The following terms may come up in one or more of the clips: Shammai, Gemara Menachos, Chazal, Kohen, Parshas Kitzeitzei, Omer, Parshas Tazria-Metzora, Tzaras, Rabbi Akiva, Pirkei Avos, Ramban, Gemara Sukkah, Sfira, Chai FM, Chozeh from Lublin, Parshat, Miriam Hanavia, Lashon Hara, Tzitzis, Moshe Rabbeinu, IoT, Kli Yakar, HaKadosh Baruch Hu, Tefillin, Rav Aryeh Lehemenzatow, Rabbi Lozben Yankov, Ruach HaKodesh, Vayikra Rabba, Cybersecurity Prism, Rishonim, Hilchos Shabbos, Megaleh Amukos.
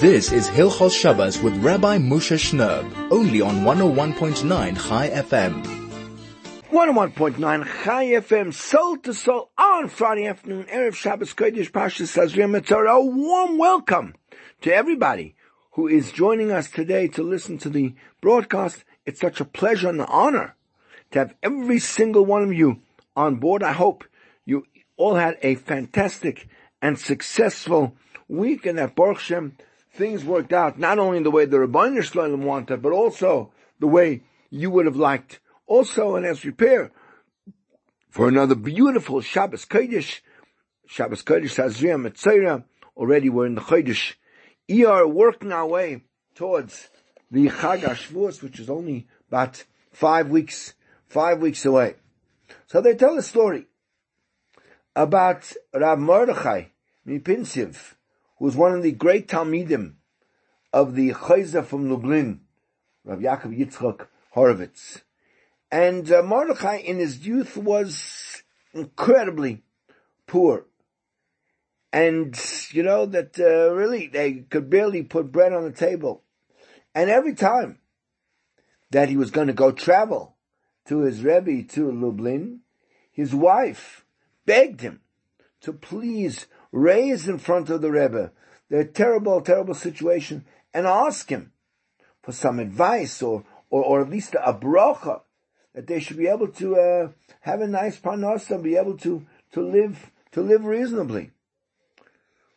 This is Hilchos Shabbos with Rabbi Moshe Schnurr, only on 101.9 Chai FM. 101.9 Chai FM, soul to soul, on Friday afternoon, Erev Shabbos Kodesh, Parshas Tazria-Metzora. A warm welcome to everybody who is joining us today to listen to the broadcast. It's such a pleasure and an honor to have every single one of you on board. I hope you all had a fantastic and successful week, and that Baruch Shem, things worked out not only in the way the Rabbeinu Shlolem wanted, but also the way you would have liked. Also, and as we prepare for another beautiful Shabbos Kodesh Tazria Metzora, already we're in the Chodesh Iyar, working our way towards the Chag HaShavuos, which is only about 5 weeks away. So they tell a story about Rab Mordechai Mipinsiv, who was one of the great Talmidim of the Chozeh from Lublin, Rav Yaakov Yitzchak Horowitz. And Mordechai in his youth was incredibly poor. And, you know, that really they could barely put bread on the table. And every time that he was going to go travel to his Rebbe to Lublin, his wife begged him to please raise in front of the Rebbe their terrible, terrible situation and ask him for some advice or at least a bracha, that they should be able to have a nice parnasa and be able to live reasonably.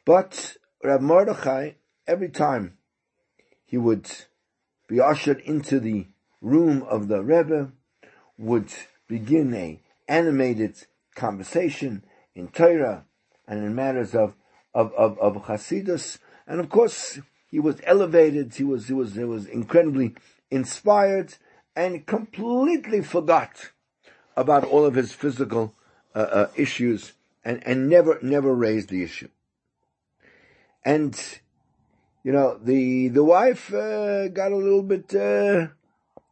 But Rav Mordechai, every time he would be ushered into the room of the Rebbe, would begin an animated conversation in Torah and in matters of Hasidus. And of course, he was elevated, he was incredibly inspired, and completely forgot about all of his physical issues, and never raised the issue. And, you know, the wife got a little bit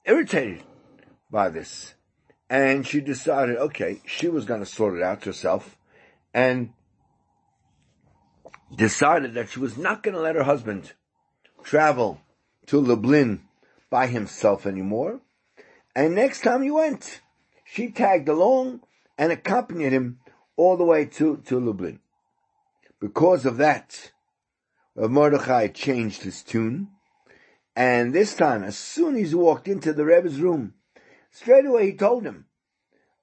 irritated by this. And she decided, okay, she was going to sort it out herself, and decided that she was not going to let her husband travel to Lublin by himself anymore. And next time he went, she tagged along and accompanied him all the way to Lublin. Because of that, Rav Mordechai changed his tune. And this time, as soon as he walked into the Rebbe's room, straight away he told him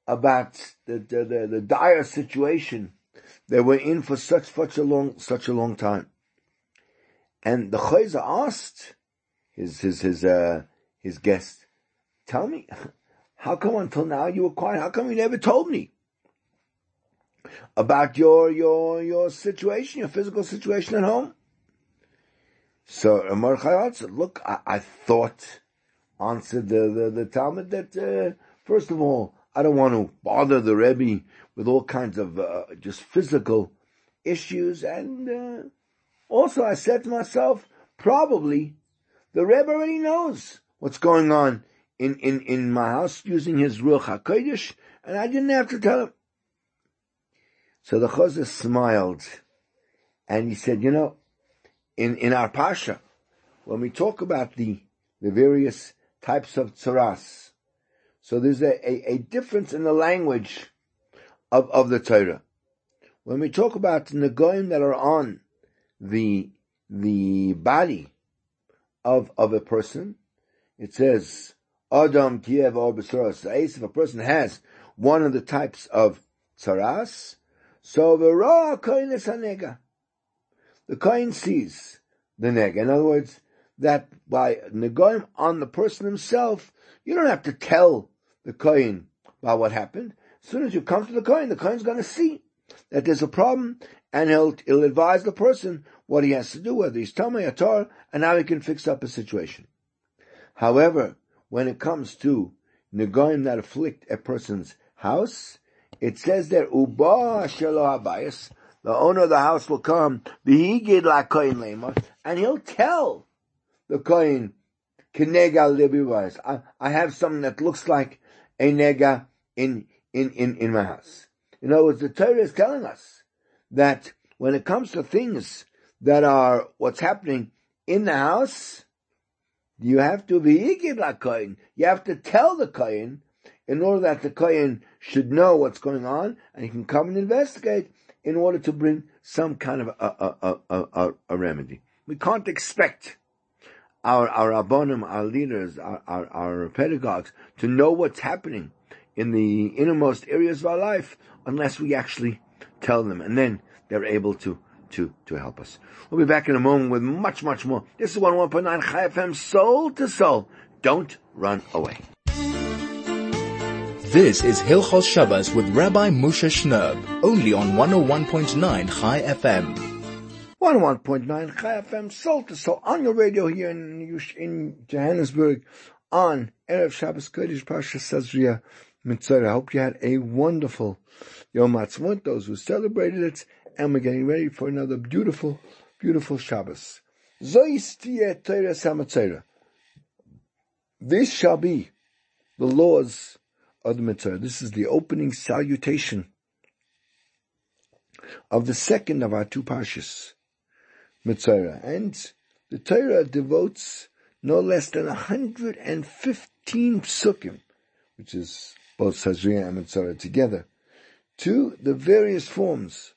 about the dire situation they were in for such a long time. And the Chozeh asked his guest, "Tell me, how come until now you were quiet? How come you never told me about your situation, your physical situation at home?" So Mordechai answered, "Look, I thought, answered the Talmud, that first of all, I don't want to bother the Rebbe with all kinds of just physical issues. And also I said to myself, probably the Rebbe already knows what's going on in my house using his Ruach HaKodesh, and I didn't have to tell him." So the Chozeh smiled, and he said, "You know, in our Pasha, when we talk about the various types of tzaras, so there's a difference in the language of the Torah. When we talk about negoyim that are on the body of a person, it says, Adam Kiev or B'tzaras. If a person has one of the types of tzaras, so v'roa koyin es hanega. The koyin sees the nega." In other words, that by negoyim on the person himself, you don't have to tell the kohen about what happened. As soon as you come to the kohen's going to see that there's a problem, and he'll advise the person what he has to do, whether he's Tamei or Tar, and how he can fix up a situation. However, when it comes to negoyim that afflict a person's house, it says that uba shelo habayis, the owner of the house will come, v'higid lakohen leimah, and he'll tell the kohen, "Kinega libivais, I have something that looks like a nega in my house." In other words, the Torah is telling us that when it comes to things that are what's happening in the house, you have to be yigid l'kohen. You have to tell the kohen in order that the kohen should know what's going on and he can come and investigate in order to bring some kind of a remedy. We can't expect our rabbonim, our leaders, our pedagogues to know what's happening in the innermost areas of our life unless we actually tell them, and then they're able to help us. We'll be back in a moment with much, much more. This is 101.9 Chai FM, soul to soul. Don't run away. This is Hilchos Shabbos with Rabbi Moshe Schnurr, only on 101.9 Chai FM. 101.9 Chai FM, soul to soul, on your radio here in Johannesburg on Erev Shabbos Kodesh Parshas Tazria-Metzora. I hope you had a wonderful Yom HaTzmut, those who celebrated it, and we're getting ready for another beautiful, beautiful Shabbos. This shall be the laws of the Mitzvah. This is the opening salutation of the second of our two Parshas Mitzvah. And the Torah devotes no less than 115 psukim, which is both Tazria and Mitzvah together, to the various forms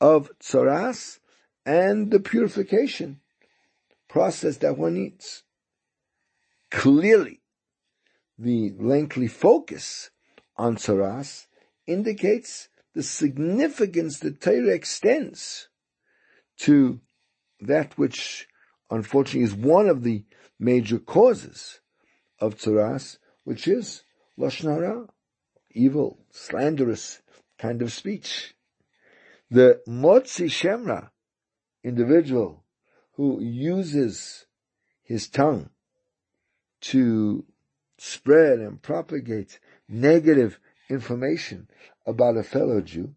of tzaras and the purification process that one needs. Clearly, the lengthy focus on tzaras indicates the significance the Torah extends to that which, unfortunately, is one of the major causes of tzaras, which is lashon hara, evil, slanderous kind of speech. The motzi shemra, individual who uses his tongue to spread and propagate negative information about a fellow Jew,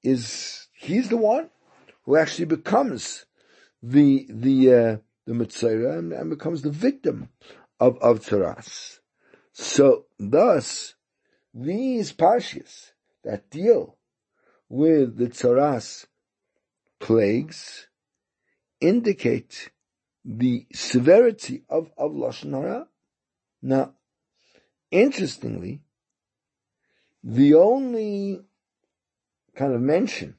he's the one who actually becomes the Metzora and becomes the victim of tzaras. So thus, these parshas that deal with the tzaras plagues indicate the severity of lashon hara. Now, interestingly, the only kind of mention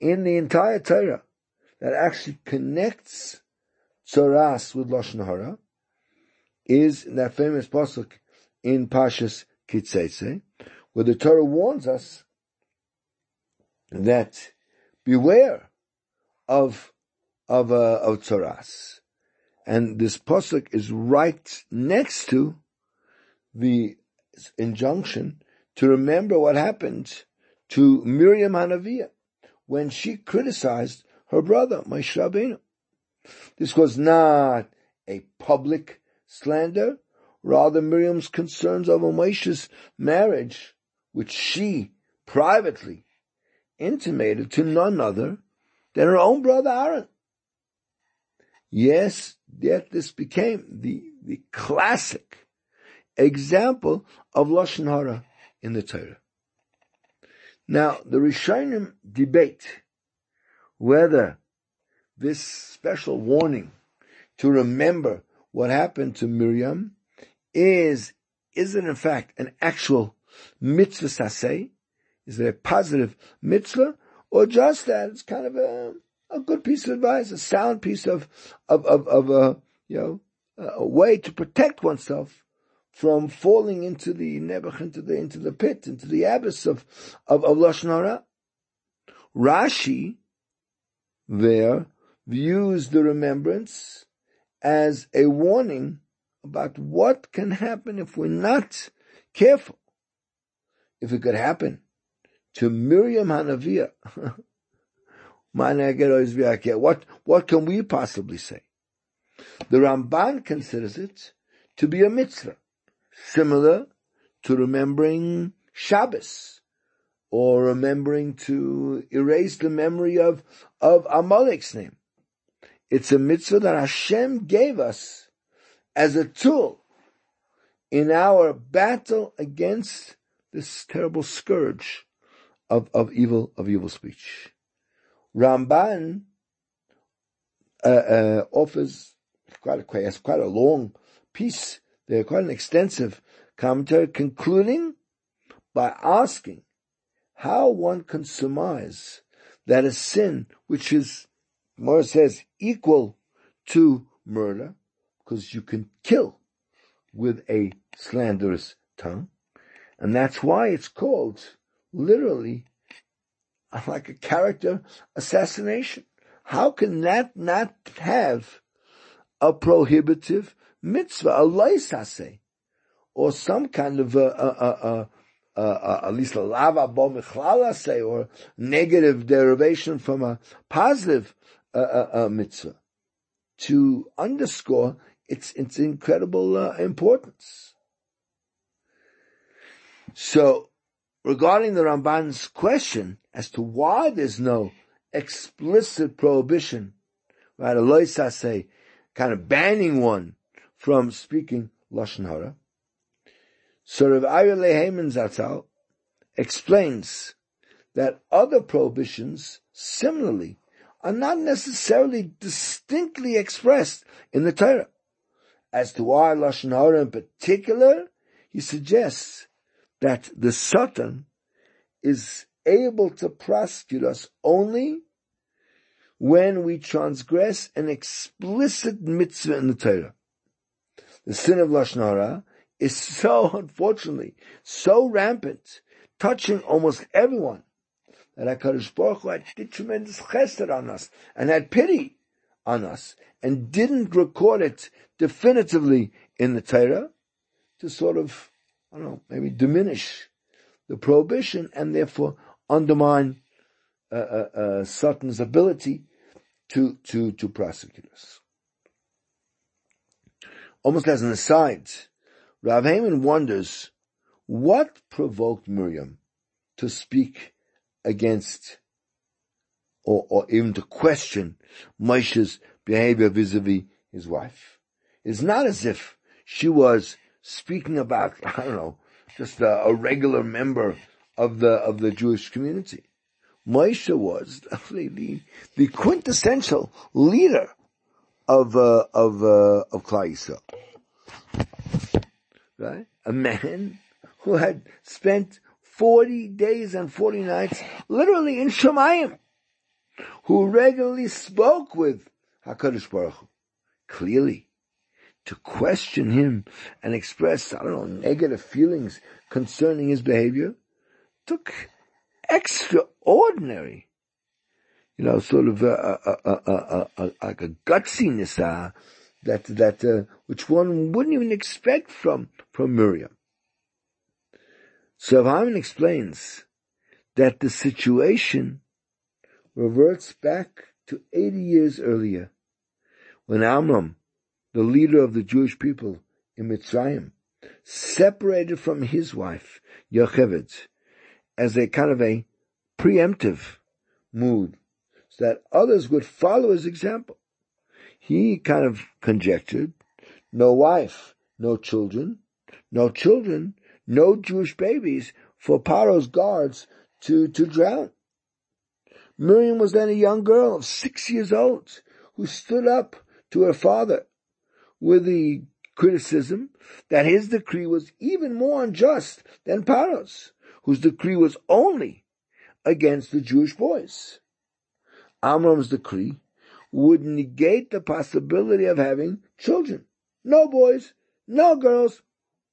in the entire Torah that actually connects tzaras with lashon hara is that famous pasuk in Parshas Kitzeitzei, where the Torah warns us that beware of tzaras. And this pasuk is right next to the injunction to remember what happened to Miriam Hanavia when she criticized her brother, Moshe Rabbeinu. This was not a public slander. Rather, Miriam's concerns over Moshe's marriage, which she privately intimated to none other than her own brother Aaron. Yes, yet this became the classic example of lashon hara in the Torah. Now, the Rishonim debate whether this special warning to remember what happened to Miriam is it in fact an actual mitzvah saseh? Is it a positive mitzvah? Or just that it's kind of a good piece of advice, a sound piece of a way to protect oneself from falling into the nebuch, into the pit, into the abyss of lashon hara. Rashi there views the remembrance as a warning about what can happen if we're not careful. If it could happen to Miriam Hanavia, what can we possibly say? The Ramban considers it to be a mitzvah, similar to remembering Shabbos, or remembering to erase the memory of Amalek's name. It's a mitzvah that Hashem gave us as a tool in our battle against this terrible scourge of evil speech. Ramban offers quite a long piece, quite an extensive commentary, concluding by asking how one can surmise that a sin which is, Gemara says, equal to murder, because you can kill with a slanderous tongue, and that's why it's called literally like a character assassination. How can that not have a prohibitive mitzvah, a leisase, or some kind of at least a lava bomb chlalase, or negative derivation from a positive mitzvah, to underscore its incredible importance? So, regarding the Ramban's question as to why there's no explicit prohibition, right, a loisase, kind of banning one from speaking Lashon Hara, so Rav Aryeh Lehemenzatow explains that other prohibitions similarly are not necessarily distinctly expressed in the Torah. As to why Lashon Hara in particular, he suggests that the Satan is able to prosecute us only when we transgress an explicit mitzvah in the Torah. The sin of Lashon Hara is so, unfortunately, so rampant, touching almost everyone, that HaKadosh Baruch Hu did tremendous chesed on us and had pity on us and didn't record it definitively in the Torah to sort of, I don't know, maybe diminish the prohibition and therefore undermine Satan's ability to prosecute us. Almost as an aside, Rav Haman wonders what provoked Miriam to speak against or even to question Moshe's behavior vis-a-vis his wife. It's not as if she was speaking about, I don't know, just a regular member of the Jewish community. Moshe was the quintessential leader of Kli Yakar, right? A man who had spent 40 days and 40 nights literally in Shammai, who regularly spoke with HaKadosh Baruch Hu. Clearly, to question him and express, I don't know, negative feelings concerning his behavior took extraordinary, like a gutsiness which one wouldn't even expect from Miriam. So Haman explains that the situation reverts back to 80 years earlier, when Amram, the leader of the Jewish people in Mitzrayim, separated from his wife, Yocheved, as a kind of a preemptive mood, so that others would follow his example. He kind of conjectured, no wife, no children, no Jewish babies for Paro's guards to drown. Miriam was then a young girl of 6 years old who stood up to her father with the criticism that his decree was even more unjust than Paro's, whose decree was only against the Jewish boys. Amram's decree would negate the possibility of having children. No boys, no girls,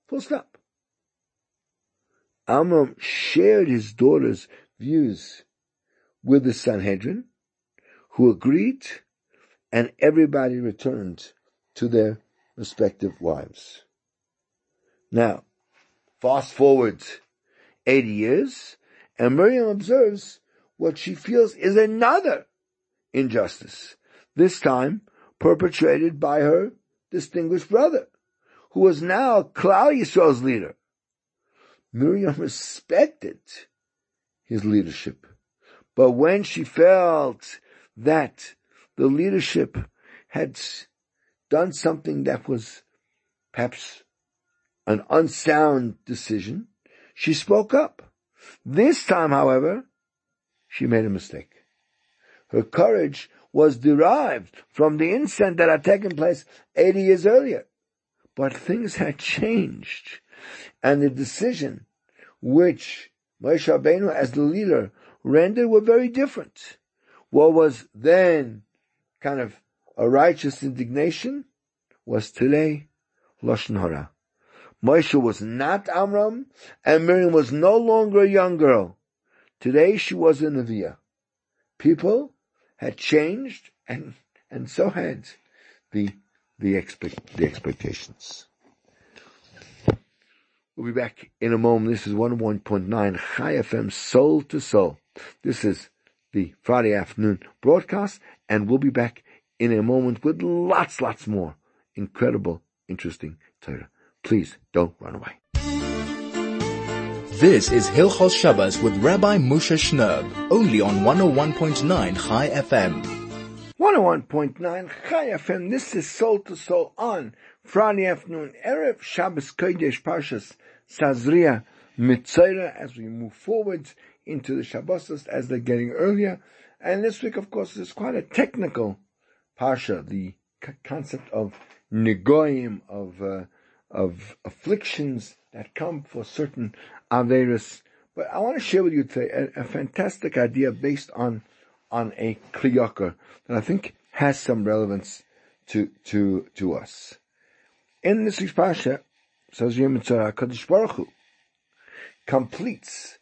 full stop. Amram shared his daughter's views with the Sanhedrin, who agreed, and everybody returned to their respective wives. Now, fast forward 80 years, and Miriam observes what she feels is another injustice, this time perpetrated by her distinguished brother, who was now Klal Yisrael's leader. Miriam respected his leadership, but when she felt that the leadership had done something that was perhaps an unsound decision, she spoke up. This time, however, she made a mistake. Her courage was derived from the incident that had taken place 80 years earlier. But things had changed, and the decision which Moshe Rabbeinu as the leader rendered were very different. What was then kind of a righteous indignation was today Lashon Hara. Moshe was not Amram, and Miriam was no longer a young girl. Today she was a Neviah. People had changed, and so had the expectations. We'll be back in a moment. This is 101.9 Chai FM, Soul to Soul. This is the Friday afternoon broadcast, and we'll be back in a moment with lots more incredible, interesting Torah. Please don't run away. This is Hilchos Shabbos with Rabbi Moshe Schnurr, only on 101.9 Chai FM. 101.9 Chai FM, this is Soul to Soul on Friday afternoon, Erev Shabbos Kodesh Parshas Tazria-Metzora, as we move forward into the Shabbos as they're getting earlier. And this week, of course, is quite a technical Parsha, the concept of negoyim, of afflictions that come for certain aveirus. But I want to share with you today a fantastic idea based on a Kli Yakar that I think has some relevance to us. In this week's Parsha, HaKadosh Baruch Hu completes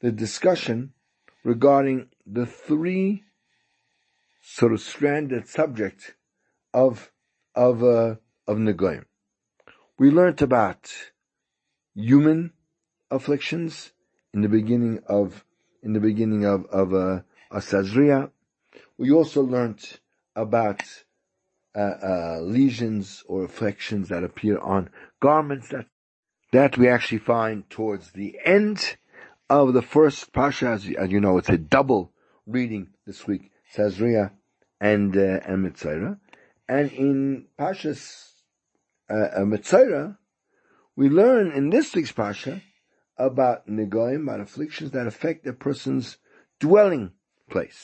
the discussion regarding the three sort of stranded subject of Negoyim. We learnt about human afflictions in the beginning of Tazria. We also learnt about lesions or afflictions that appear on garments that we actually find towards the end of the first Parsha. As you know, it's a double reading this week, Tazria and Metzora. And in Parshas Metzora, we learn in this week's Parsha about Negoyim, about afflictions that affect a person's dwelling place.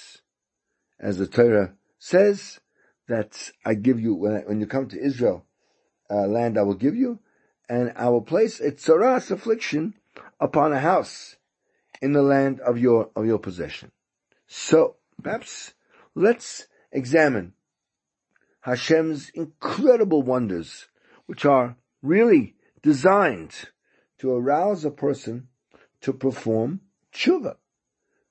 As the Torah says, that I give you, when you come to Israel, land I will give you, and I will place a tzaras, affliction, upon a house in the land of your possession. So, perhaps, let's examine Hashem's incredible wonders, which are really designed to arouse a person to perform tshuva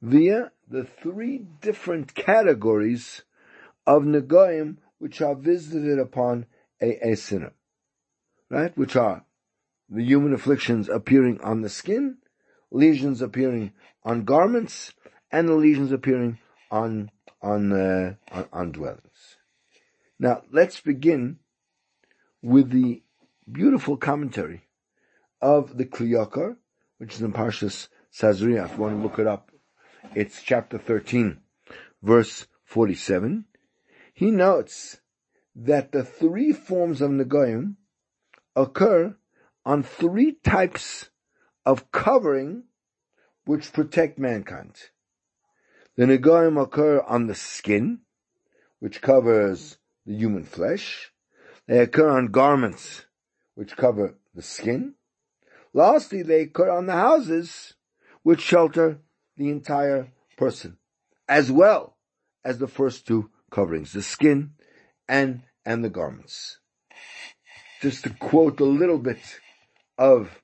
via the three different categories of negoyim which are visited upon a sinner, right? Which are the human afflictions appearing on the skin, lesions appearing on garments, and the lesions appearing on dwellings. Now let's begin with the beautiful commentary of the Kli Yakar, which is in Parshas Tazria. If you want to look it up, it's chapter 13, verse 47. He notes that the three forms of Negoyim occur on three types of covering which protect mankind. The Negoyim occur on the skin, which covers the human flesh. They occur on garments, which cover the skin. Lastly, they occur on the houses, which shelter the entire person, as well as the first two coverings, the skin and the garments. Just to quote a little bit of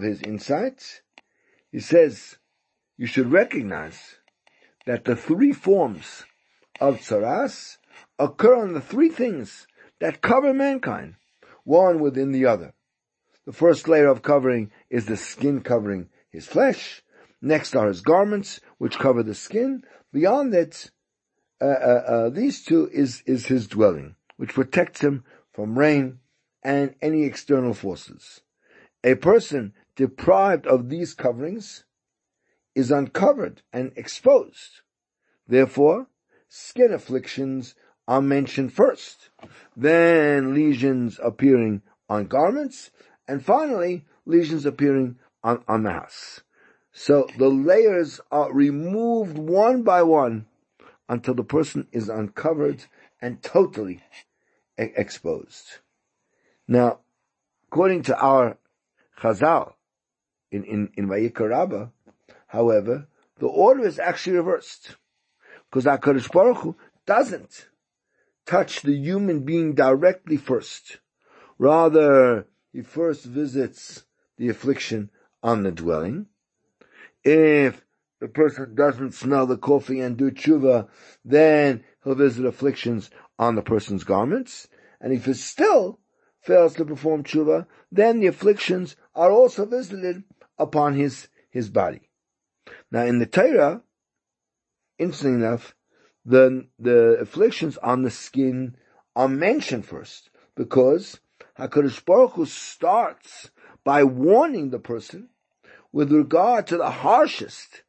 his insights, he says, you should recognize that the three forms of tzaras occur on the three things that cover mankind, one within the other. The first layer of covering is the skin covering his flesh. Next are his garments, which cover the skin. Beyond it, these two is his dwelling, which protects him from rain and any external forces. A person deprived of these coverings is uncovered and exposed. Therefore, skin afflictions are mentioned first, then lesions appearing on garments, and finally, lesions appearing on the house. So the layers are removed one by one until the person is uncovered and totally exposed. Now, according to our Chazal in Vayikra Rabba, however, the order is actually reversed, because HaKadosh Baruch Hu doesn't touch the human being directly first. Rather, he first visits the affliction on the dwelling. If the person doesn't smell the coffee and do tshuva, then he'll visit afflictions on the person's garments. And if he still fails to perform tshuva, then the afflictions are also visited upon his body. Now in the Torah, interesting enough, the afflictions on the skin are mentioned first, because HaKadosh Baruch Hu starts by warning the person with regard to the harshest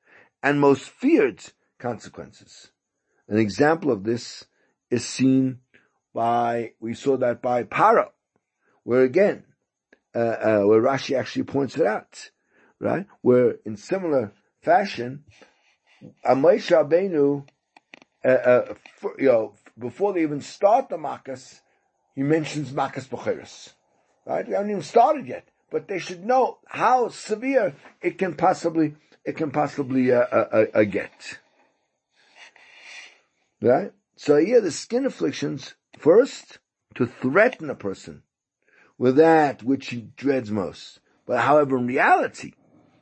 and most feared consequences. An example of this is seen by Paro, where again, where Rashi actually points it out, right? Where in similar fashion, Moshe Rabbeinu, before they even start the Makkos, he mentions Makkos Bocheros, right? We haven't even started yet, but they should know how severe it can possibly get. Right? So here the skin afflictions first to threaten a person with that which he dreads most. But however, in reality,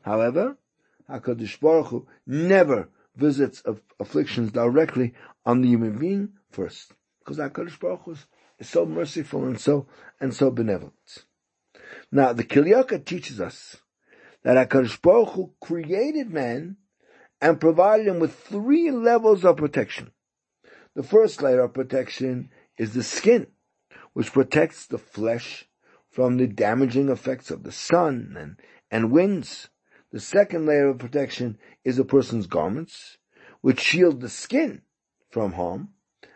HaKadosh Baruch Hu never visits afflictions directly on the human being first, because HaKadosh Baruch Hu is so merciful and so benevolent. Now, the Kli Yakar teaches us that HaKadosh Baruch Hu created man and provided him with 3 levels of protection. The first layer of protection is the skin, which protects the flesh from the damaging effects of the sun and winds. The second layer of protection is a person's garments, which shield the skin from harm.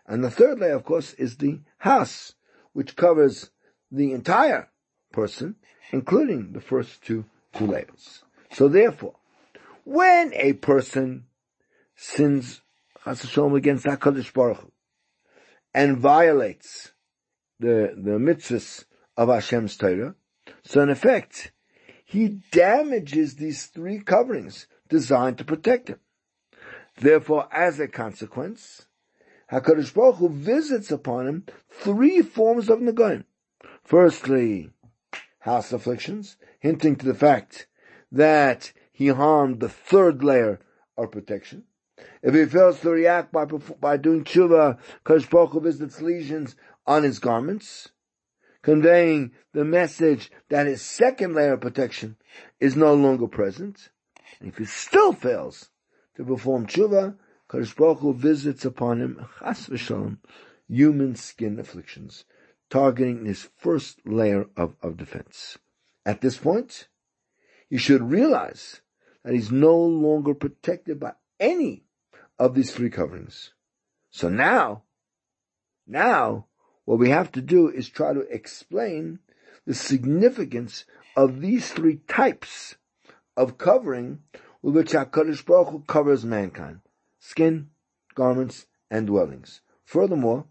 And the third layer, of course, is the house, which covers the entire person, including the first two layers. So therefore, when a person sins, Chas v'Shalom, against HaKadosh Baruch Hu, and violates the mitzvahs of Hashem's Torah, so in effect, he damages these 3 coverings designed to protect him. Therefore, as a consequence, HaKadosh Baruch Hu visits upon him 3 forms of negoim. Firstly, house afflictions, hinting to the fact that he harmed the third layer of protection. If he fails to react by doing tshuva, HaKadosh Baruch Hu visits lesions on his garments, conveying the message that his second layer of protection is no longer present. And if he still fails to perform tshuva, HaKadosh Baruch Hu visits upon him, Chas v'Shalom, human skin afflictions, targeting his first layer of defense. At this point, he should realize that he's no longer protected by any of these 3 coverings. So now, what we have to do is try to explain the significance of these 3 types of covering with which HaKadosh Baruch Hu covers mankind: skin, garments, and dwellings. Furthermore,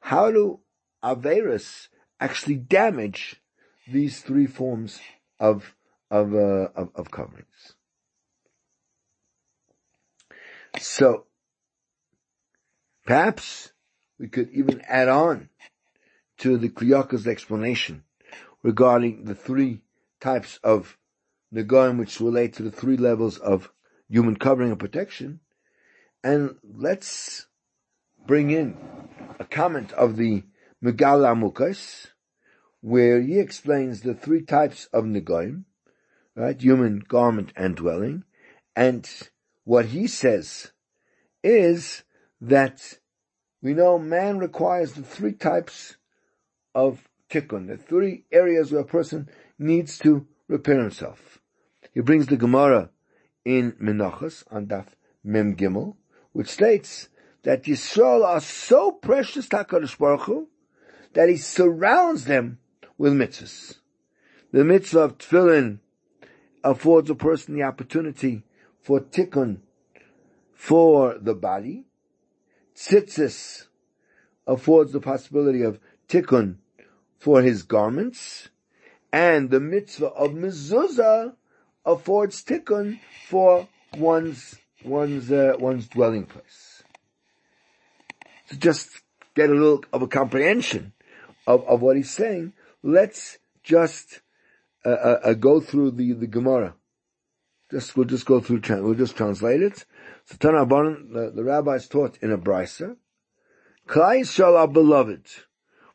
how do Averis actually damage these 3 forms of coverings? So, perhaps we could even add on to the Kli Yakar's explanation regarding the 3 types of negoim which relate to the 3 levels of human covering and protection, and let's bring in a comment of the Megaleh Amukos, where he explains the 3 types of negoim, right? Human, garment, and dwelling. And what he says is that we know man requires the 3 types of tikkun, the 3 areas where a person needs to repair himself. He brings the Gemara in Menachos on Daf Mem Gimel, which states that Yisrael are so precious to HaKadosh Baruch Hu that he surrounds them with mitzvahs. The mitzvah of tefillin affords a person the opportunity for tikkun for the body. tzitzis affords the possibility of tikkun for his garments, and the mitzvah of mezuzah affords tikkun for one's dwelling place. To just get a little of a comprehension of what he's saying, let's just go through the Gemara. We'll just go through. We'll just translate it. So Tana Baran, the rabbis taught in a brisa, Klai Yisrael, our beloved,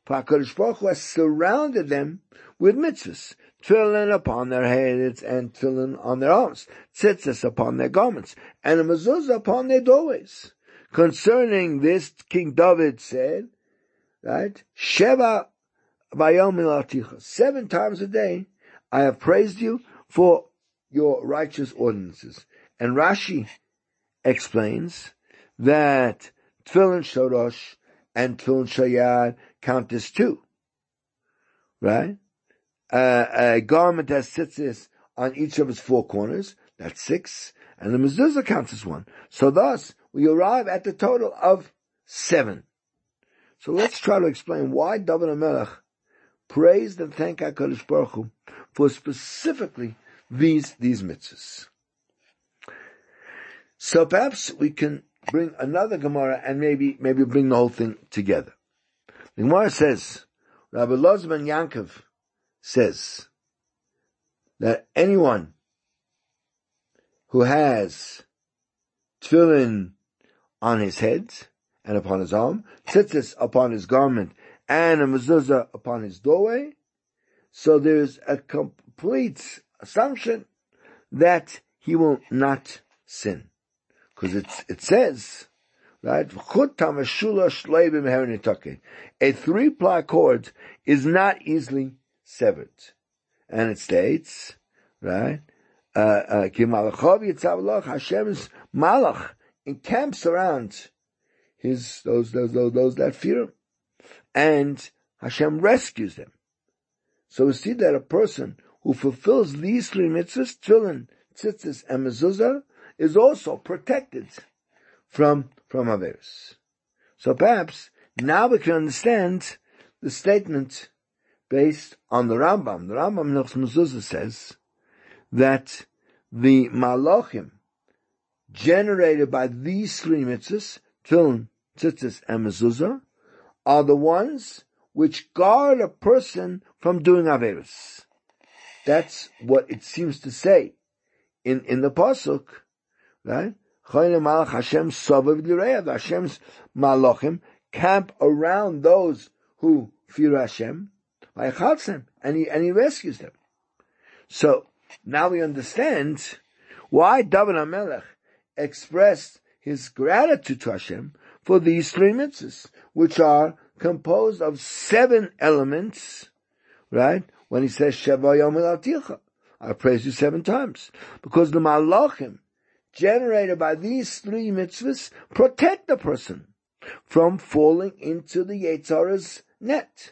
HaKadosh Baruch Hu has surrounded them with mitzvahs. Tefillin upon their heads and tefillin on their arms. Tzitzis upon their garments. And a mezuzah upon their doorways. Concerning this, King David said, right, Sheva bayom milaticha. 7 times a day I have praised you for your righteous ordinances. And Rashi explains that tefillin shodosh and tefillin shayad count as 2, right? A garment has tzitzis on each of its 4 corners, that's 6, and the mezuzah counts as 1. So thus, we arrive at the total of 7. So let's try to explain why David HaMelech praised and thanked HaKadosh Baruch Hu for specifically these mitzvahs. So perhaps we can bring another Gemara and maybe bring the whole thing together. The Gemara says, Rabbi Lozben Yankov says that anyone who has tefillin on his head and upon his arm, tzitzis upon his garment, and a mezuzah upon his doorway, so there's a complete assumption that he will not sin. Because it says, right, a 3-ply cord is not easily severed. And it states, right, Hashem's malach encamps around those that fear him. And Hashem rescues them. So we see that a person who fulfills these 3 mitzvahs, tefillin, tzitzis, and mezuzah, is also protected from others. So perhaps now we can understand the statement based on the Rambam. The Rambam in Hilchos Mezuzah says that the malachim generated by these 3 mitzvahs, tefillin, tzitzis, and mezuzah, are the ones which guard a person from doing averos. That's what it seems to say in the pasuk, right? Hashem's malachim camp around those who fear Hashem, and he rescues them. So now we understand why David HaMelech expressed his gratitude to Hashem for these 3 mitzvahs, which are composed of 7 elements, right? When he says, Sheva Yom Elaticha, I praise you 7 times. Because the malachim generated by these 3 mitzvahs protect the person from falling into the Yetzer Hara's net.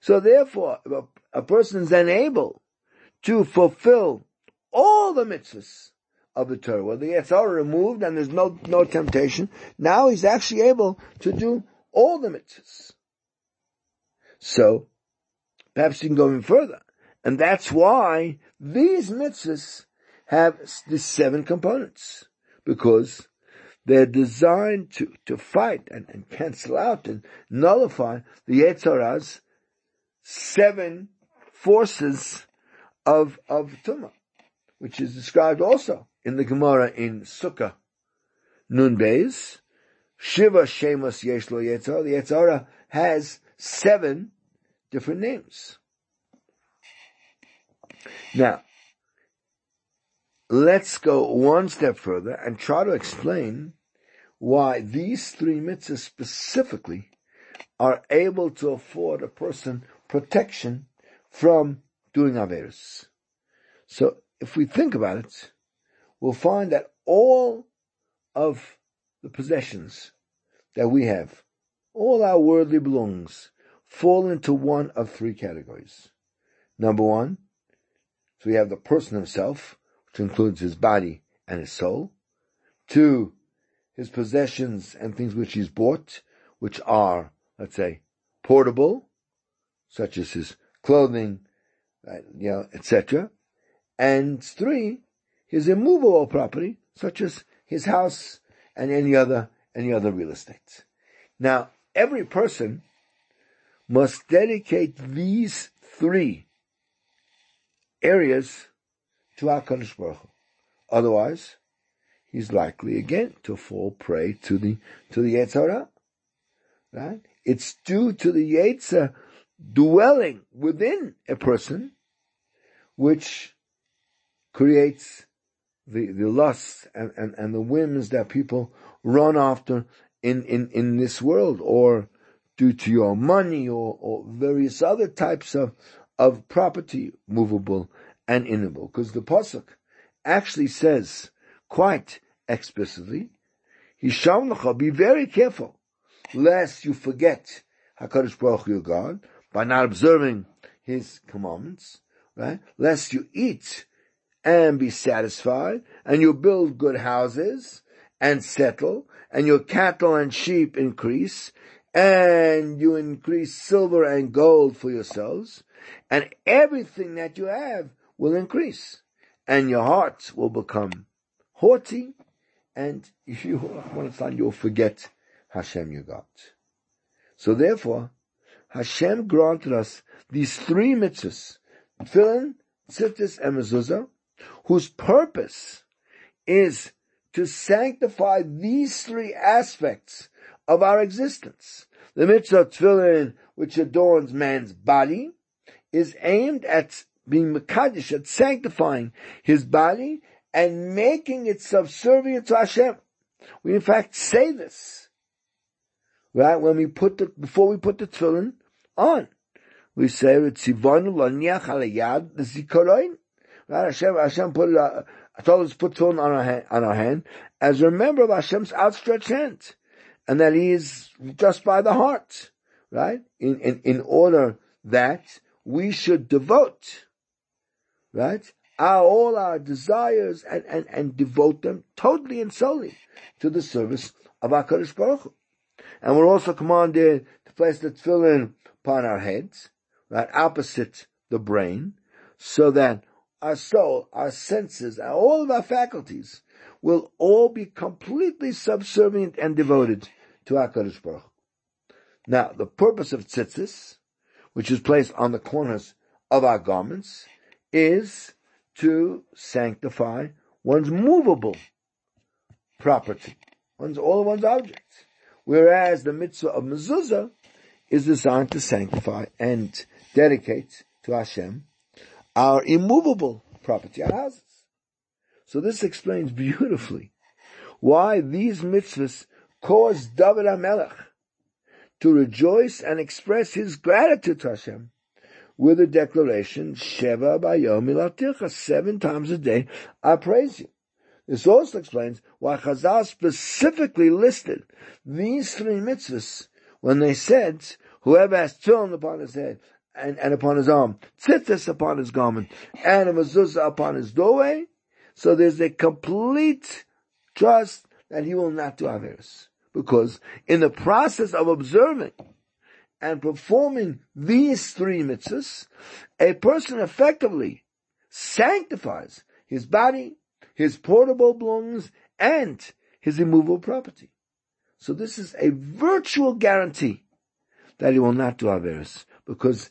So therefore, a person is then able to fulfill all the mitzvahs of the Torah. Well, the Yetzer Hara removed and there's no temptation. Now he's actually able to do all the mitzvahs. So, perhaps you can go even further. And that's why these mitzvahs have these 7 components, because they're designed to fight and cancel out and nullify the Yetzer Hara's 7 forces of Tumah, which is described also in the Gemara in Sukkah, Nun Beis, Shiva Shemos Yesh Lo Yetzer Hara. The Yetzer Hara has 7 different names. Now, let's go one step further and try to explain why these 3 mitzvahs specifically are able to afford a person protection from doing averos. So, if we think about it, we'll find that all of the possessions that we have, all our worldly belongings, fall into one of 3 categories. Number 1, so we have the person himself, which includes his body and his soul. 2, his possessions and things which he's bought, which are, let's say, portable, such as his clothing, etc. And 3, his immovable property, such as his house and any other real estate. Now, every person must dedicate these 3 areas to HaKadosh Baruch Hu. Otherwise, he's likely again to fall prey to the Yetzer Hara. Right? It's due to the Yetzer dwelling within a person, which creates the lusts and the whims that people run after in this world, or due to your money or various other types of property, movable and immovable. Because the Pasuk actually says quite explicitly, Hisham Lacha, be very careful lest you forget HaKadosh Baruch Hu, your God, by not observing his commandments, right? Lest you eat and be satisfied, and you build good houses and settle, and your cattle and sheep increase, and you increase silver and gold for yourselves, and everything that you have will increase, and your heart will become haughty, and if you want to find, you'll forget Hashem your God. So therefore, Hashem granted us these 3 mitzvahs, Tefillin, Tzittis, and Mezuzah, whose purpose is to sanctify these 3 aspects of our existence. The mitzvah of Tefillin, which adorns man's body, is aimed at being mekadesh, at sanctifying his body and making it subservient to Hashem. We in fact say this, right? When we before we put the Tefillin on, we say, "Tzivonu laniach al yad zikaron." Right? Hashem told us to put Tefillin on our hand as a remember of Hashem's outstretched hand, and that He is just by the heart, right? In order that we should devote, right, all our desires and devote them totally and solely to the service of HaKadosh Baruch Hu. And we're also commanded to place the Tefillin upon our heads, right, opposite the brain, so that our soul, our senses, and all of our faculties will all be completely subservient and devoted to HaKadosh Baruch Hu. Now, the purpose of tzitzis, which is placed on the corners of our garments, is to sanctify one's movable property, all one's objects. Whereas the mitzvah of mezuzah is designed to sanctify and dedicate to Hashem our immovable property, our houses. So this explains beautifully why these mitzvahs caused David HaMelech to rejoice and express his gratitude to Hashem with the declaration, Sheva Bayom Milaticha, 7 times a day I praise you. This also explains why Chazal specifically listed these 3 mitzvahs when they said, whoever has tefillin upon his head and upon his arm, tzitzis upon his garment, and a mezuzah upon his doorway, so there's a complete trust that he will not do averos. Because in the process of observing and performing these 3 mitzvahs, a person effectively sanctifies his body, his portable belongings, and his immovable property. So this is a virtual guarantee that he will not do averos, because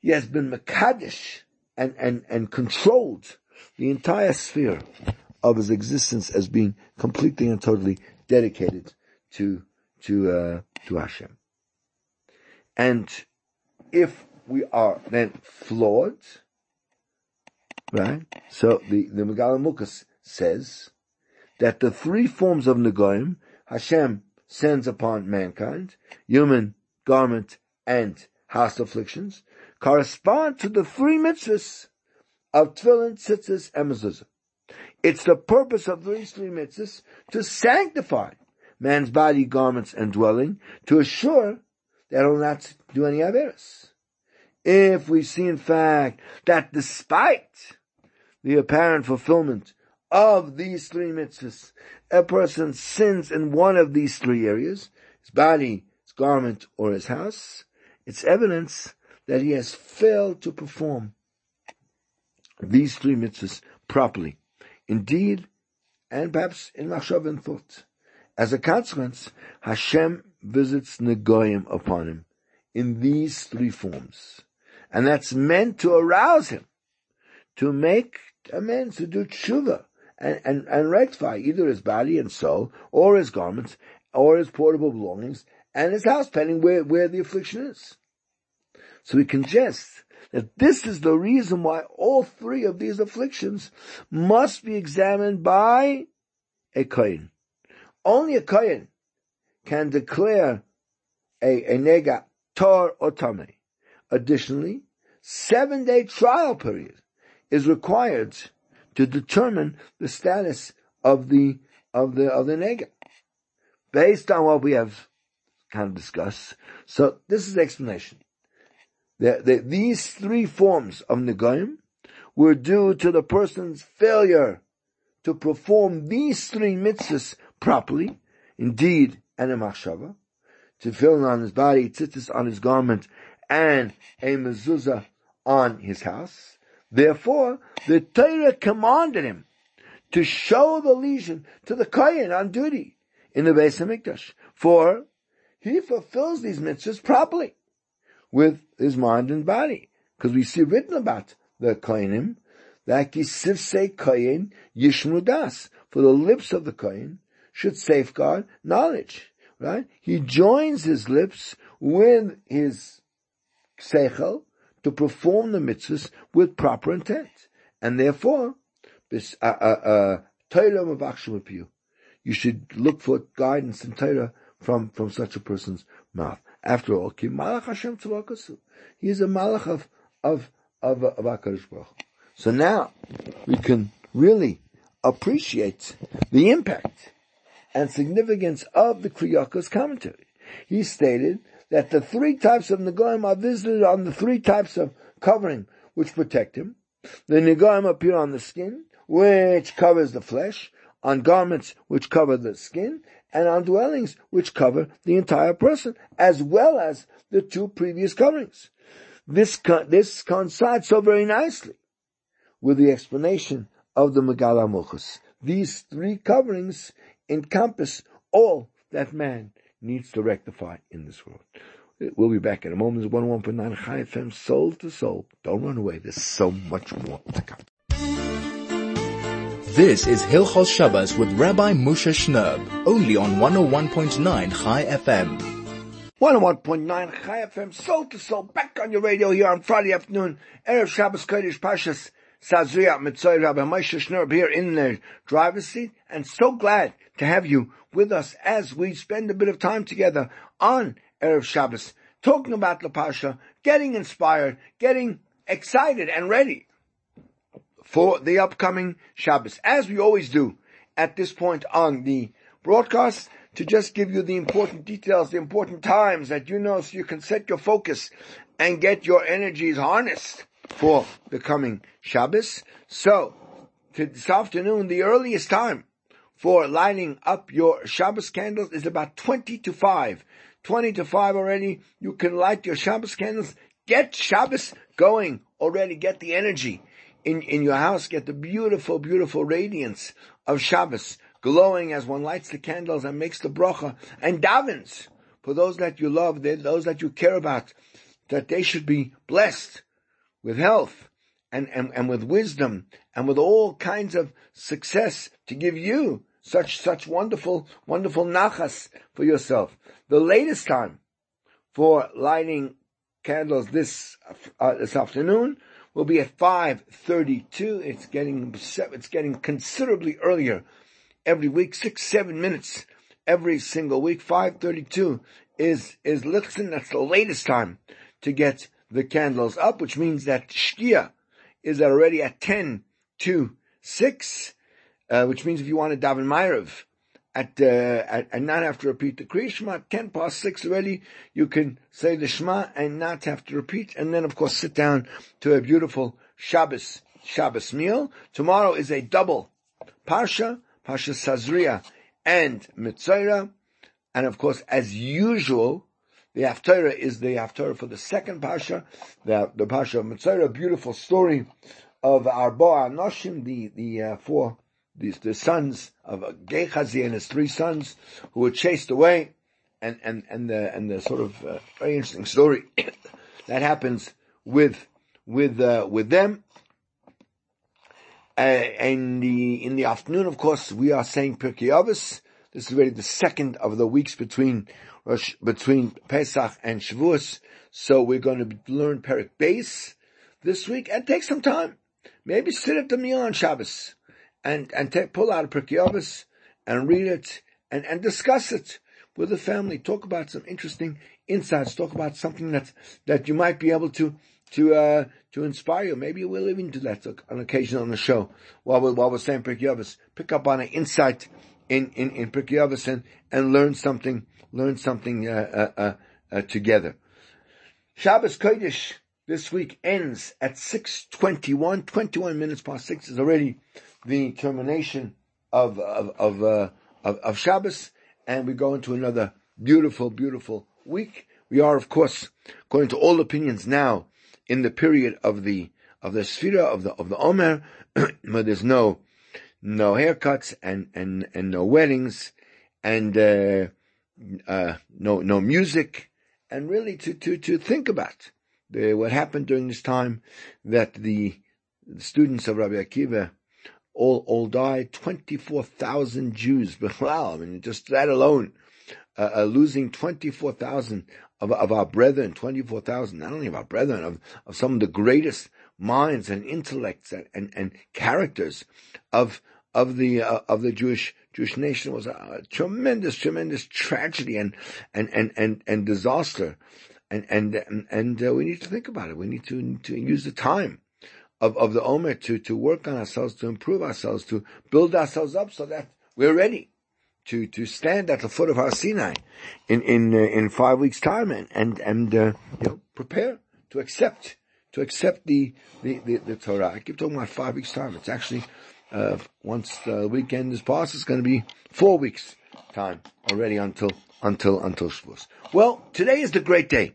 he has been mekadesh and controlled the entire sphere of his existence as being completely and totally dedicated to Hashem. And if we are then flawed, right? So the Megaleh Amukos says that the 3 forms of Negoim Hashem sends upon mankind, human, garment, and house afflictions, correspond to the 3 mitzvahs of Tefillin, Tzitzis, and Mezuzah. It's the purpose of these 3 mitzvahs to sanctify man's body, garments, and dwelling, to assure that it will not do any averos. If we see, in fact, that despite the apparent fulfillment of these three mitzvahs, a person sins in one of these three areas, his body, his garment, or his house, it's evidence that he has failed to perform these three mitzvahs properly, indeed, and perhaps in machshav and thought. As a consequence, Hashem visits negoyim upon him in these three forms, and that's meant to arouse him to make amends, to do tshuva and rectify either his body and soul, or his garments, or his portable belongings, and his house, depending where the affliction is. So we congest that this is the reason why all three of these afflictions must be examined by a kohen. Only a kohen can declare a nega tor or tameh. Additionally, 7-day trial period is required to determine the status of the nega. Based on what we have kind of discussed, so this is the explanation. These three forms of negoyim were due to the person's failure to perform these three mitzvahs properly, indeed, and a machshava, to fill on his body, tzitzis on his garment, and a mezuzah on his house. Therefore, the Torah commanded him to show the lesion to the kohen on duty in the Beis HaMikdash, for he fulfills these mitzvahs properly with his mind and body, because we see written about the kohenim, that kisivsei kohen yishmu das, for the lips of the kohen should safeguard knowledge, right? He joins his lips with his seichel to perform the mitzvahs with proper intent, and therefore, you should look for guidance in Torah from such a person's mouth. After all, he is a malach of HaKadosh Baruch Hu. So now we can really appreciate the impact and significance of the Kli Yakar's commentary. He stated that the three types of negoyim are visited on the three types of covering which protect him. The negoyim appear on the skin, which covers the flesh, on garments which cover the skin, and on dwellings which cover the entire person, as well as the two previous coverings. This coincides so very nicely with the explanation of the Megaleh Amukos. These three coverings encompass all that man needs to rectify in this world. We'll be back in a moment. It's 101.9 Chai FM, soul to soul. Don't run away. There's so much more to come. This is Hilchos Shabbos with Rabbi Moshe Schnurr, only on 101.9 Chai FM. 101.9 Chai FM, soul to soul, back on your radio here on Friday afternoon. Erev Shabbos Kodesh Parshas Tazria-Metzora, Rabbi Moshe Schnurr here in the driver's seat, and so glad to have you with us as we spend a bit of time together on Erev Shabbos, talking about the Parsha, getting inspired, getting excited and ready for the upcoming Shabbos, as we always do at this point on the broadcast, to just give you the important details, the important times that you know, so you can set your focus and get your energies harnessed for the coming Shabbos. So, this afternoon, the earliest time for lighting up your Shabbos candles is about 20 to 5. 20 to 5 already, you can light your Shabbos candles, get Shabbos going already, get the energy in your house, get the beautiful, beautiful radiance of Shabbos glowing as one lights the candles and makes the bracha and davens for those that you love, those that you care about, that they should be blessed with health and with wisdom and with all kinds of success to give you such wonderful, wonderful nachas for yourself. The latest time for lighting candles this afternoon will be at 5:32. It's getting considerably earlier every week, 6-7 minutes every single week. 5:32 is lichtzin. That's the latest time to get the candles up, which means that shkia is already at 10 to 6, which means if you want to daven ma'ariv and not have to repeat the Kriyat Shema, 10 past 6 already, you can say the Shema and not have to repeat, and then of course sit down to a beautiful Shabbos meal. Tomorrow is a double Parsha, Parshas Tazria and Metzora, and of course, as usual, the Haftarah is the Haftarah for the second Parsha, the Parsha of Metzora, beautiful story of Arba'a Anoshim, the sons of Gehazi and his three sons who were chased away, and the sort of very interesting story that happens with them. In the afternoon, of course, we are saying Pirkei Avos. This is really the second of the weeks between Pesach and Shavuos. So we're going to learn Perek Beis this week and take some time. Maybe sit at the meal on Shabbos and pull out a Pirkei Avos and read it and discuss it with the family. Talk about some interesting insights. Talk about something that you might be able to inspire you. Maybe we'll even do that on occasion on the show while we're saying Pirkei Avos. Pick up on an insight in Pirkei Avos and learn something together. Shabbos Kodesh this week ends at 6:21. 6:21 is already the termination of Shabbos, and we go into another beautiful week. We are, of course, according to all opinions now in the period of the Sfira of the Omer, where there's no haircuts and no weddings and no music, and really to think about what happened during this time, that the students of Rabbi Akiva all died. 24,000 Jews. Wow! I mean, just that alone, losing 24,000 of our brethren, 24,000, not only of our brethren, of some of the greatest minds and intellects and characters of the Jewish nation. Was a tremendous tragedy and disaster. And we need to think about it. We need to use the time of the Omer to work on ourselves, to improve ourselves, to build ourselves up, so that we're ready to stand at the foot of Har Sinai in 5 weeks' time and prepare to accept the Torah. I keep talking about 5 weeks' time. It's actually once the weekend is passed, it's going to be 4 weeks' time already until Shavuos. Well, today is the great day.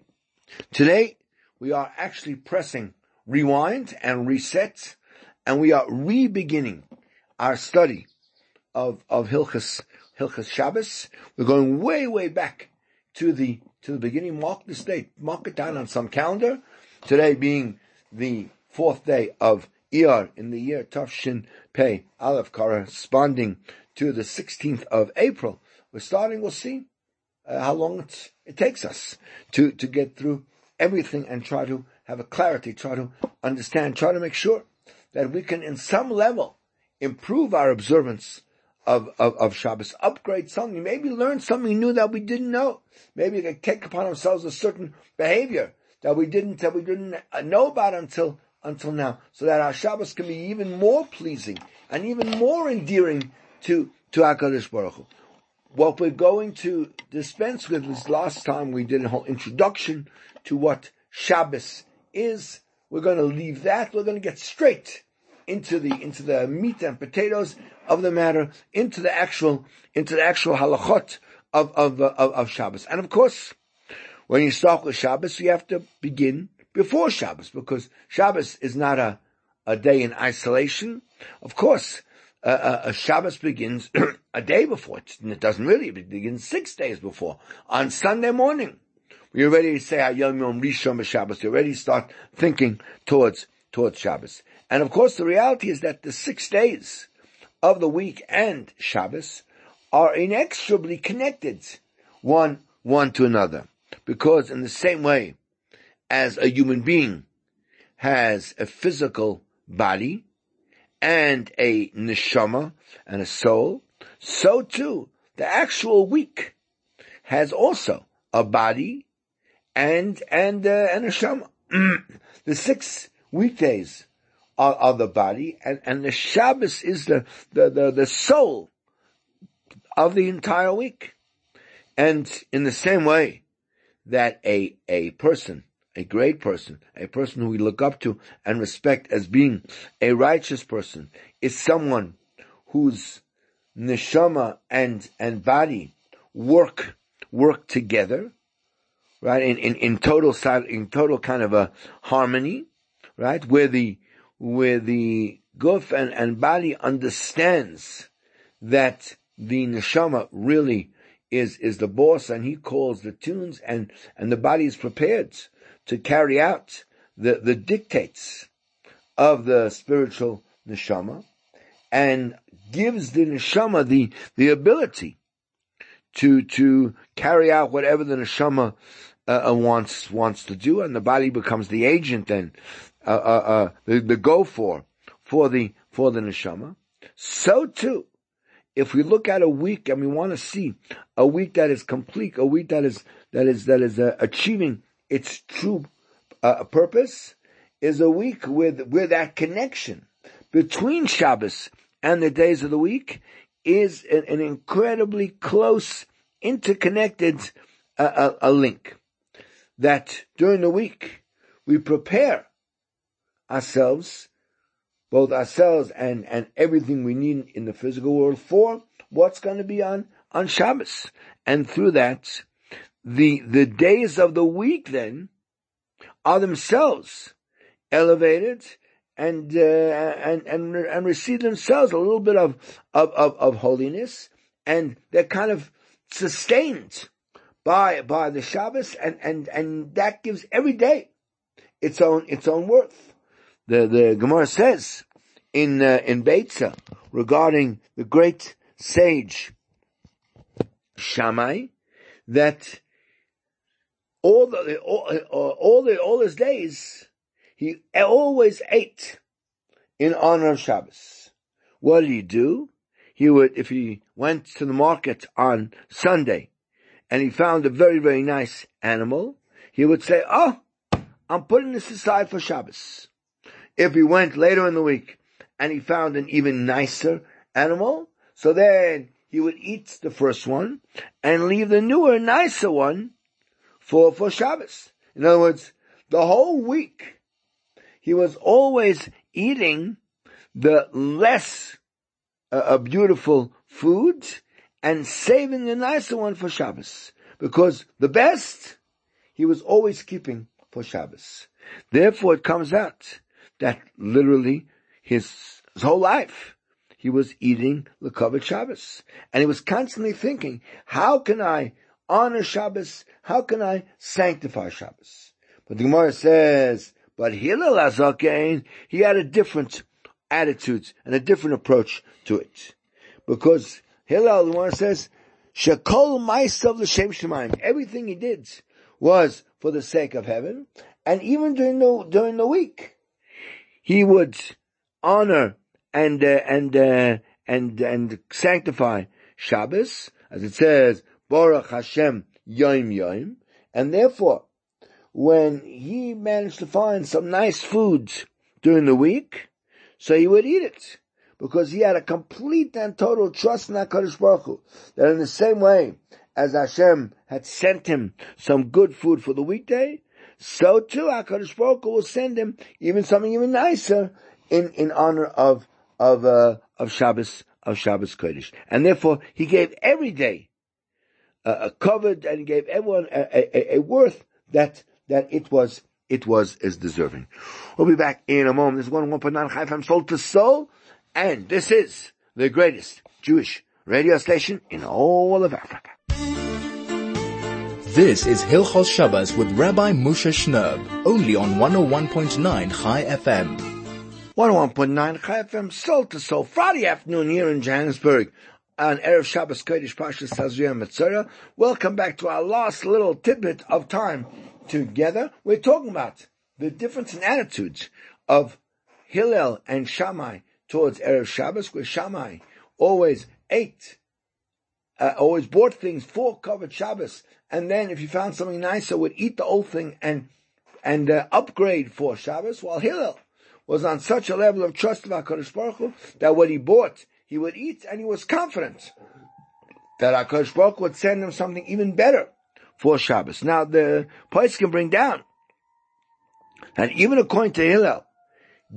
Today we are actually pressing rewind and reset, and we are re-beginning our study of Hilchos Shabbos. We're going way back to the beginning. Mark this date. Mark it down on some calendar. Today being the fourth day of Iyar in the year Tafshin Pei Aleph, corresponding to the 16th of April. We're starting. We'll see how long it takes us to get through everything and try to have a clarity, try to understand, try to make sure that we can, in some level, improve our observance of Shabbos, upgrade something, maybe learn something new that we didn't know. Maybe we can take upon ourselves a certain behavior that we didn't know about until now, so that our Shabbos can be even more pleasing and even more endearing to HaKadosh Baruch Hu. What we're going to dispense with is, last time we did a whole introduction to what Shabbos is. We're going to leave that. We're going to get straight into the meat and potatoes of the matter, into the actual halachot of Shabbos. And of course, when you start with Shabbos, you have to begin before Shabbos, because Shabbos is not a day in isolation. Of course, Shabbos begins a day before. It doesn't really. It begins 6 days before. On Sunday morning, we already say Hayom Yom Rishon B'Shabbos. You already start thinking towards Shabbos. And of course, the reality is that the 6 days of the week and Shabbos are inexorably connected one to another. Because in the same way as a human being has a physical body and a neshama and a soul, so too the actual week has also a body and a neshama. The 6 weekdays are the body, and the Shabbos is the soul of the entire week. And in the same way that a person, a great person, a person who we look up to and respect as being a righteous person, is someone whose neshama and body work together, right? In total kind of a harmony, right? Where the guf and body understands that the neshama really is the boss, and he calls the tunes, and the body is prepared to carry out the dictates of the spiritual neshama, and gives the neshama the ability to carry out whatever the neshama wants to do, and the body becomes the agent and the go for the neshama. So too, if we look at a week and we want to see a week that is complete, a week that is achieving its true purpose, is a week with that connection between Shabbos and the days of the week is an incredibly close, interconnected a link. That during the week we prepare ourselves, both ourselves and everything we need in the physical world, for what's going to be on Shabbos. And through that, the days of the week then are themselves elevated and receive themselves a little bit of holiness, and they're kind of sustained by the Shabbos, and that gives every day its own worth. The Gemara says in Beitza regarding the great sage Shammai that all his days he always ate in honor of Shabbos. What did he do? He would, if he went to the market on Sunday and he found a very, very nice animal, he would say, "Oh, I'm putting this aside for Shabbos." If he went later in the week and he found an even nicer animal, so then he would eat the first one and leave the newer, nicer one for Shabbos. In other words, the whole week he was always eating the less beautiful food and saving the nicer one for Shabbos, because the best he was always keeping for Shabbos. Therefore, it comes out that literally his whole life he was eating lekavod Shabbos, and he was constantly thinking, "How can I honor Shabbos? How can I sanctify Shabbos?" But the Gemara says, but Hillel HaZaken, he had a different attitude and a different approach to it. Because Hillel, the one says, Shekol Maisav L'Shem Shemayim. Everything he did was for the sake of heaven. And even during the week, he would honor and sanctify Shabbos, as it says, Baruch Hashem Yom Yom. And therefore, when he managed to find some nice foods during the week, so he would eat it, because he had a complete and total trust in HaKadosh Baruch Hu, that in the same way as Hashem had sent him some good food for the weekday, so too HaKadosh Baruch Hu will send him even something even nicer in honor of Shabbos Kodesh. And therefore, he gave every day a covered, and gave everyone a worth that it was as deserving. We'll be back in a moment. This is 101.9 Chai FM, Soul to Soul, and this is the greatest Jewish radio station in all of Africa. This is Hilchos Shabbos with Rabbi Moshe Schnurr, only on 101.9 Chai FM. 101.9 Chai FM, Soul to Soul, Friday afternoon here in Johannesburg, on Erev Shabbos Kodesh, Parshas Tazria-Metzora. Welcome back to our last little tidbit of time together. We're talking about the difference in attitudes of Hillel and Shammai towards Erev Shabbos, where Shammai always always bought things for covered Shabbos, and then if he found something nicer, would eat the old thing and upgrade for Shabbos, while Hillel was on such a level of trust of HaKadosh Baruch Hu that what he bought, he would eat, and he was confident that HaKadosh Baruch Hu would send him something even better for Shabbos. Now, the poskim can bring down that even according to Hillel,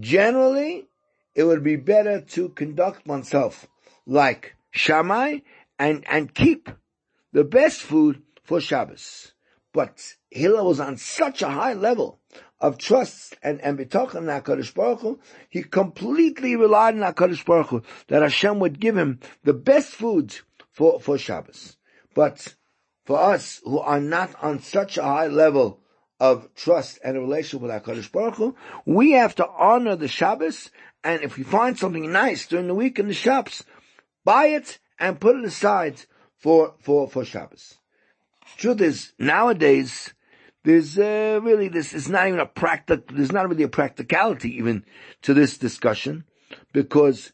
generally, it would be better to conduct oneself like Shammai and keep the best food for Shabbos. But Hillel was on such a high level of trust and bitochen in HaKadosh Baruch Hu, he completely relied on HaKadosh Baruch Hu that Hashem would give him the best food for Shabbos. But for us who are not on such a high level of trust and a relationship with HaKadosh Baruch Hu, we have to honor the Shabbos, and if we find something nice during the week in the shops, buy it and put it aside for Shabbos. Truth is, nowadays, there's really this. It's not even a practical. There's not really a practicality even to this discussion, because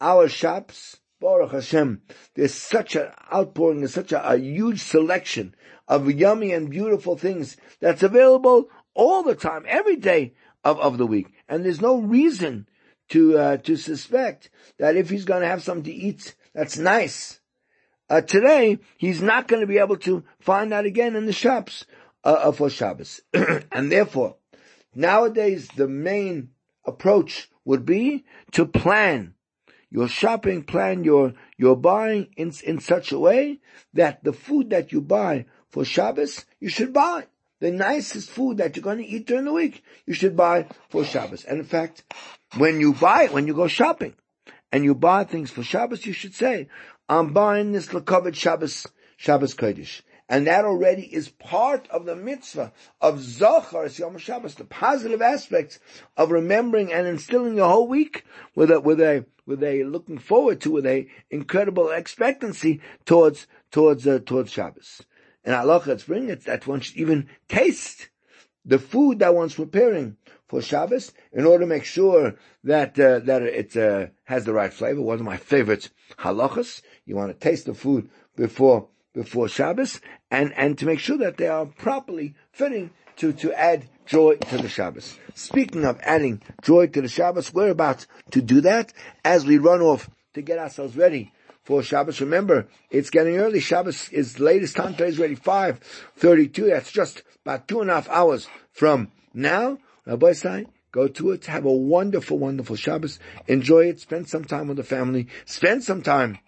our shops, Baruch Hashem, there's such an outpouring, there's such a huge selection of yummy and beautiful things that's available all the time, every day of the week, and there's no reason to suspect that if he's going to have something to eat that's nice today, he's not going to be able to find that again in the shops for Shabbos. And therefore, nowadays, the main approach would be to plan your shopping, plan your buying in such a way that the food that you buy for Shabbos, you should buy. The nicest food that you're going to eat during the week, you should buy for Shabbos. And in fact, when you buy it, when you go shopping, and you buy things for Shabbos, you should say, I'm buying this l'kavod Shabbos Kodesh. And that already is part of the mitzvah of Zochar Yom Shabbos, the positive aspects of remembering and instilling the whole week with a looking forward to, with a incredible expectancy towards Shabbos. And halacha it's bringing it that one should even taste the food that one's preparing for Shabbos in order to make sure that it has the right flavor. One of my favorite halachas: you want to taste the food before Shabbos, and to make sure that they are properly fitting to add joy to the Shabbos. Speaking of adding joy to the Shabbos, we're about to do that as we run off to get ourselves ready for Shabbos. Remember, it's getting early. Shabbos is latest time. Today's ready 5:32. That's just about 2.5 hours from now. Rabbi Sai, go to it. Have a wonderful, wonderful Shabbos. Enjoy it. Spend some time with the family. Spend some time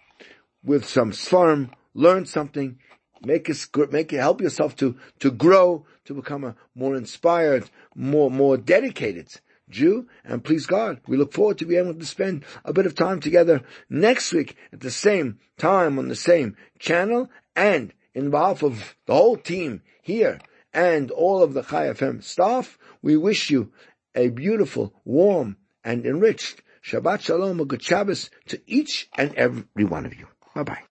with some sfarim. Learn something, make it, help yourself to grow, to become a more inspired, more dedicated Jew. And please God, we look forward to being able to spend a bit of time together next week at the same time on the same channel. And in behalf of the whole team here and all of the Chai FM staff, we wish you a beautiful, warm, and enriched Shabbat Shalom, a good Shabbos to each and every one of you. Bye bye.